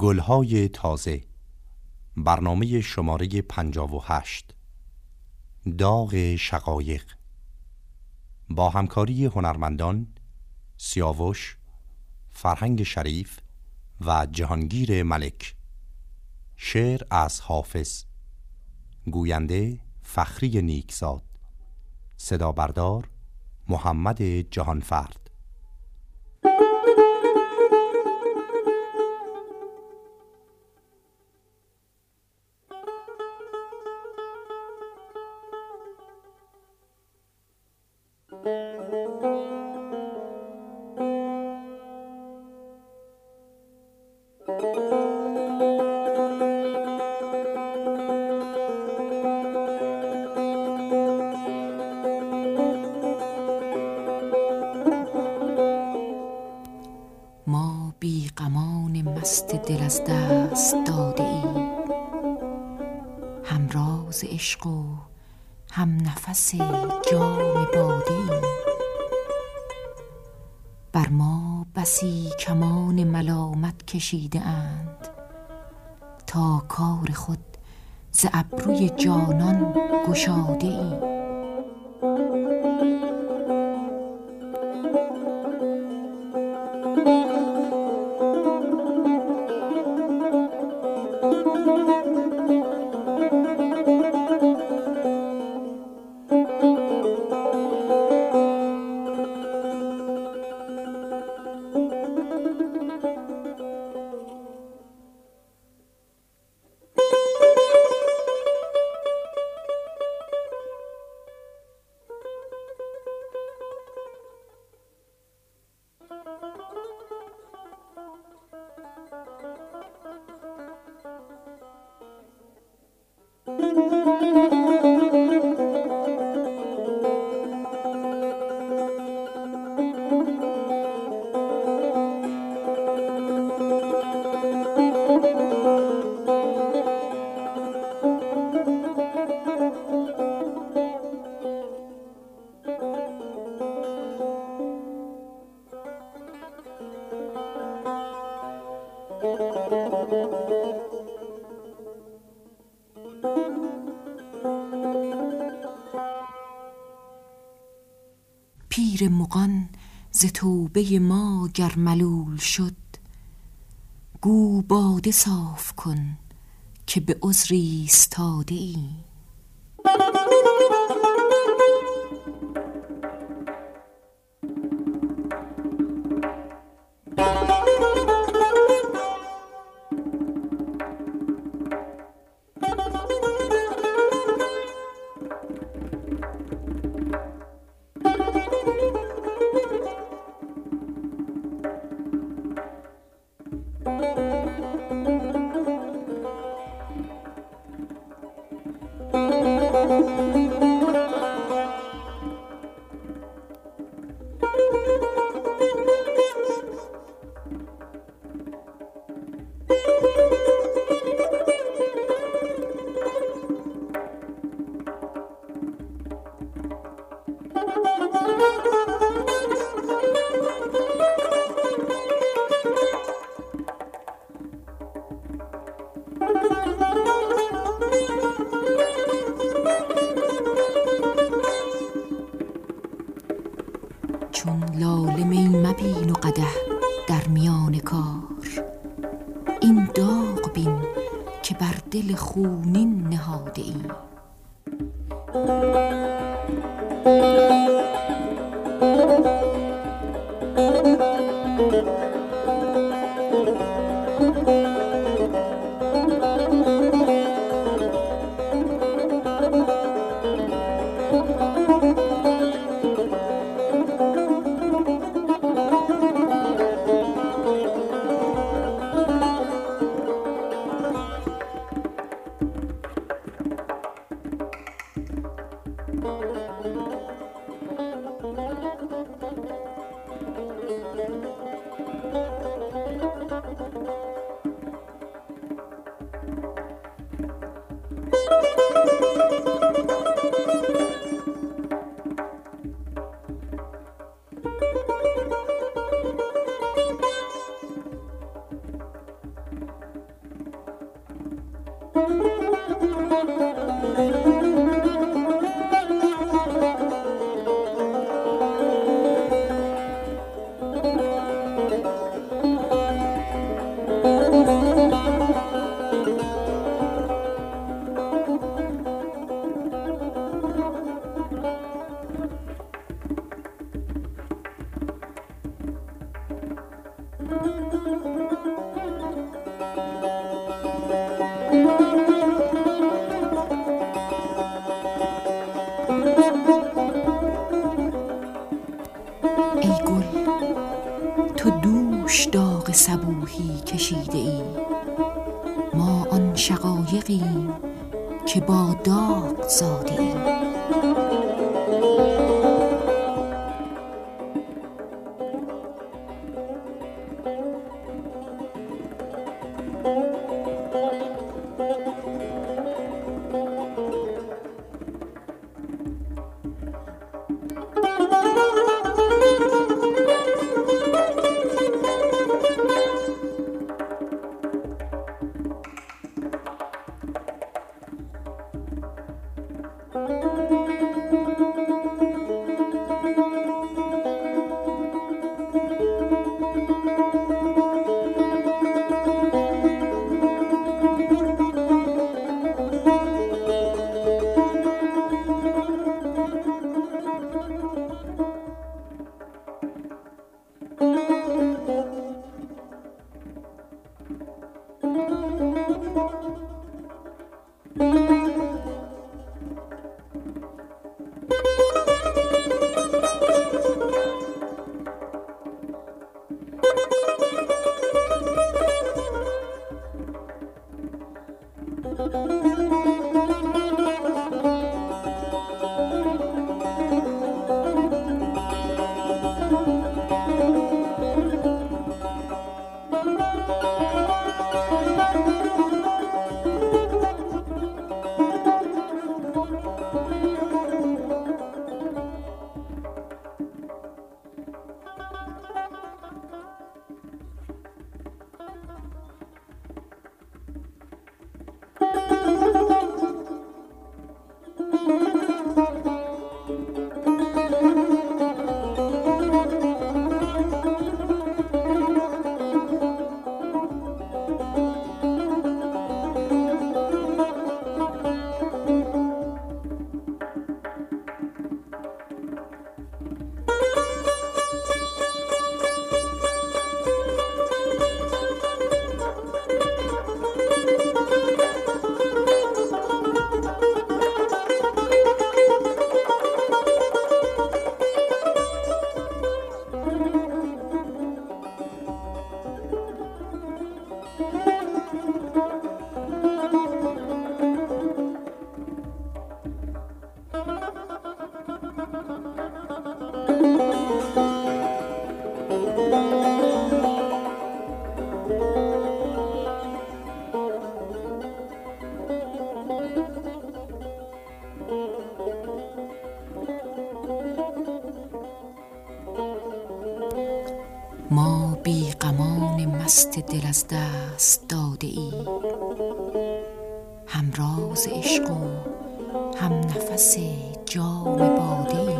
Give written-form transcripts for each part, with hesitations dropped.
گلهای تازه، برنامه شماره 58، داغ شقایق، با همکاری هنرمندان سیاوش فرهنگ شریف و جهانگیر ملک. شعر از حافظ. گوینده فخری نیکزاد. صدا بردار محمد جهانفرد. ما بی غمان مست دل از دست داده ایم، هم راز عشق و هم نفس جام باده ایم. بر ما بسی کمان ملامت کشیده اند تا کار خود ز ابروی جانان گشاده ایم. پیر مغان ز توبه ما گر ملول شد، گو باده صاف کن که به عذری استاده ای. چون لاله می مبین و قدح در میان کار، این داغ بین که بر دل خونین نهاده ایم. صبوحی کشیده ای، ما آن شقایقیم که با داغ زاده ایم. ما بی غمان مست دل از دست داده ای، هم راز عشق و هم نفس جام باده ای.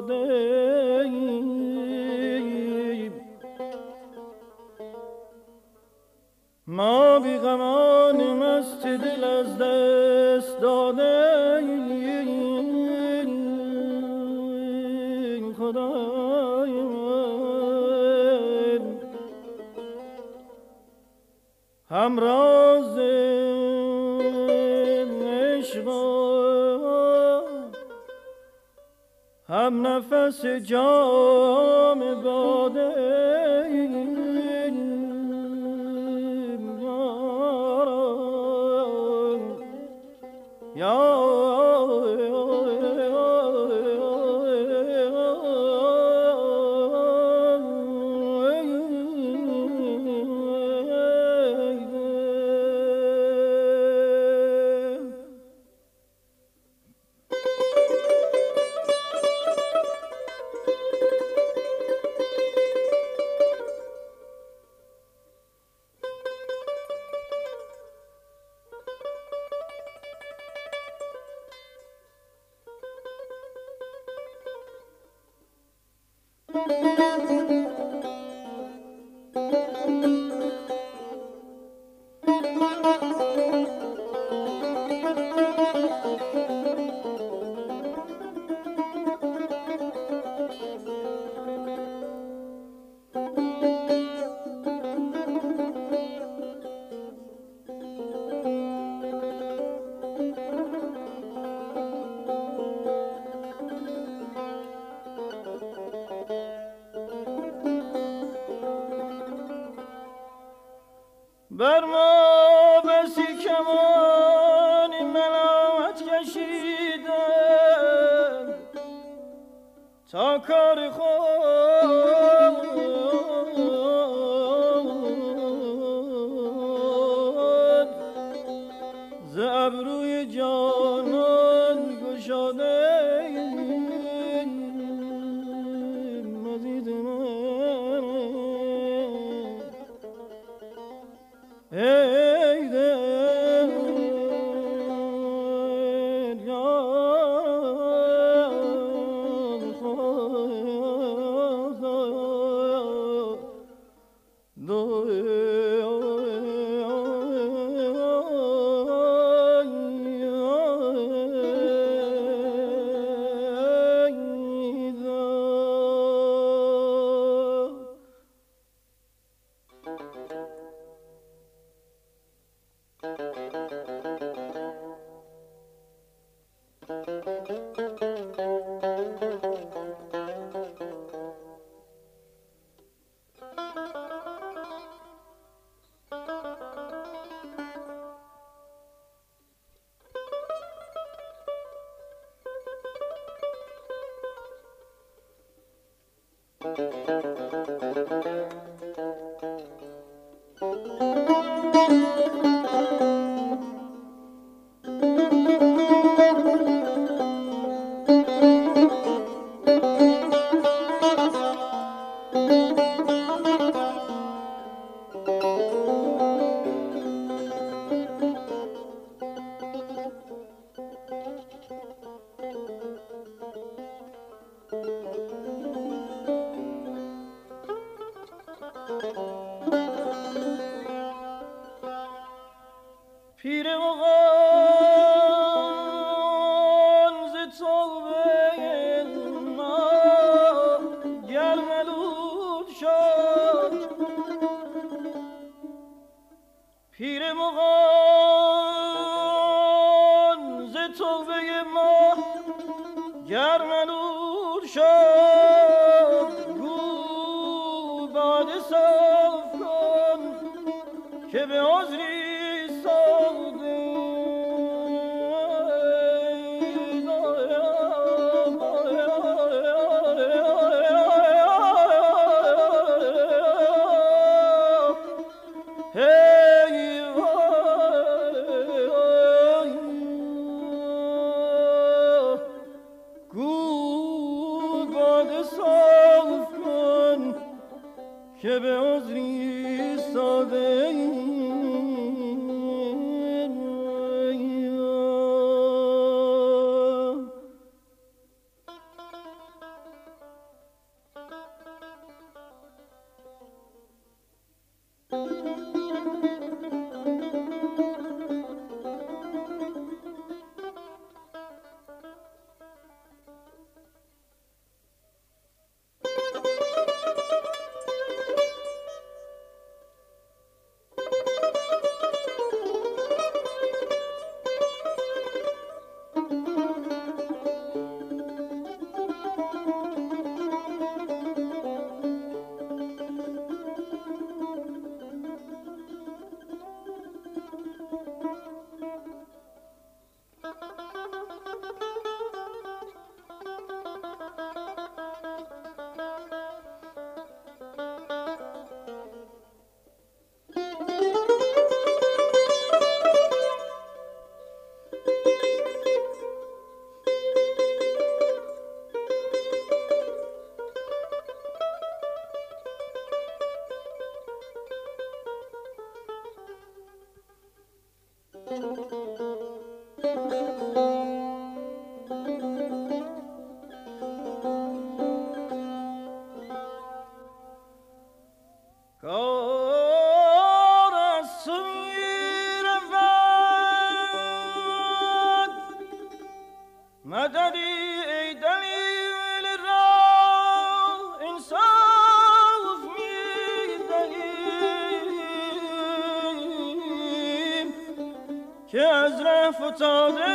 افتادیم ما بی غمان مست دل از دست دادیم خدای من همراز هم نفس جام باده نداری ای دلیل راه انصاف می‌دهیم که از ره فتاده‌ام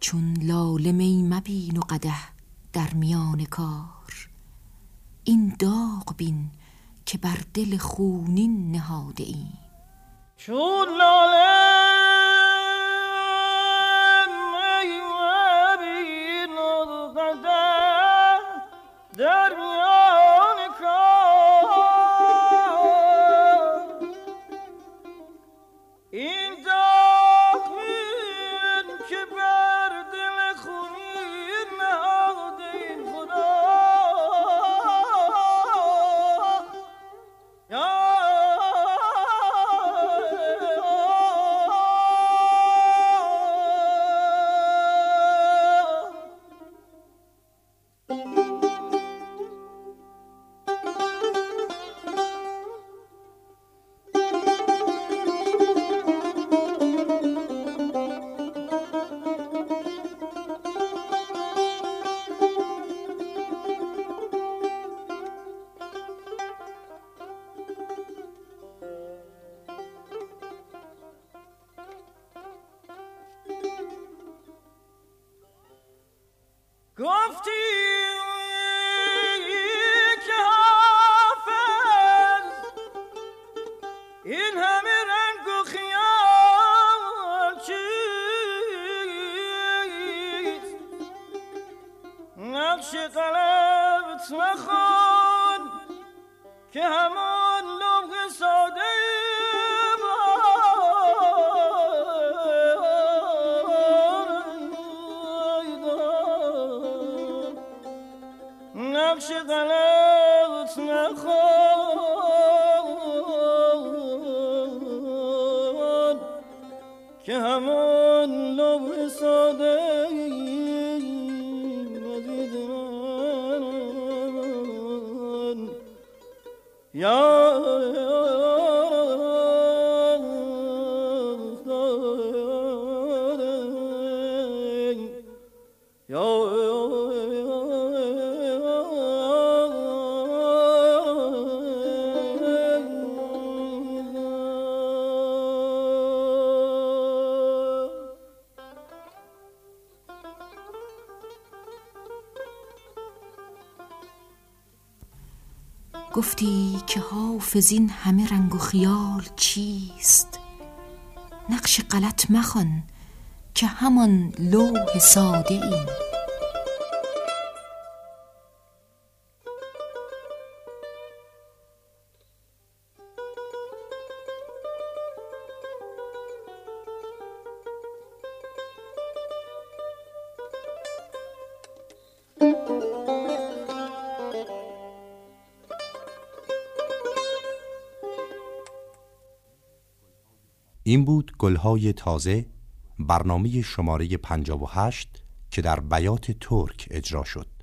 چون لاله می مبین و قدح در میان کار، این داغ بین که بر دل خونین نهاده ایم. چون لاله می مبین و قدح در میان کار، این داغ بین که بر دل خونین نهاده ایم. خدا گفتی که حافظ این همه رنگ و خیال چیست، نقش قلبت مخون که همان لوح ساده غلط نخوان که همان لب ساده ندید من گفتی که حافظ این همه رنگ و خیال چیست، نقش غلط مخوان که همان لوح ساده ایم. این بود گلهای تازه، برنامه شماره 58 که در بیات ترک اجرا شد.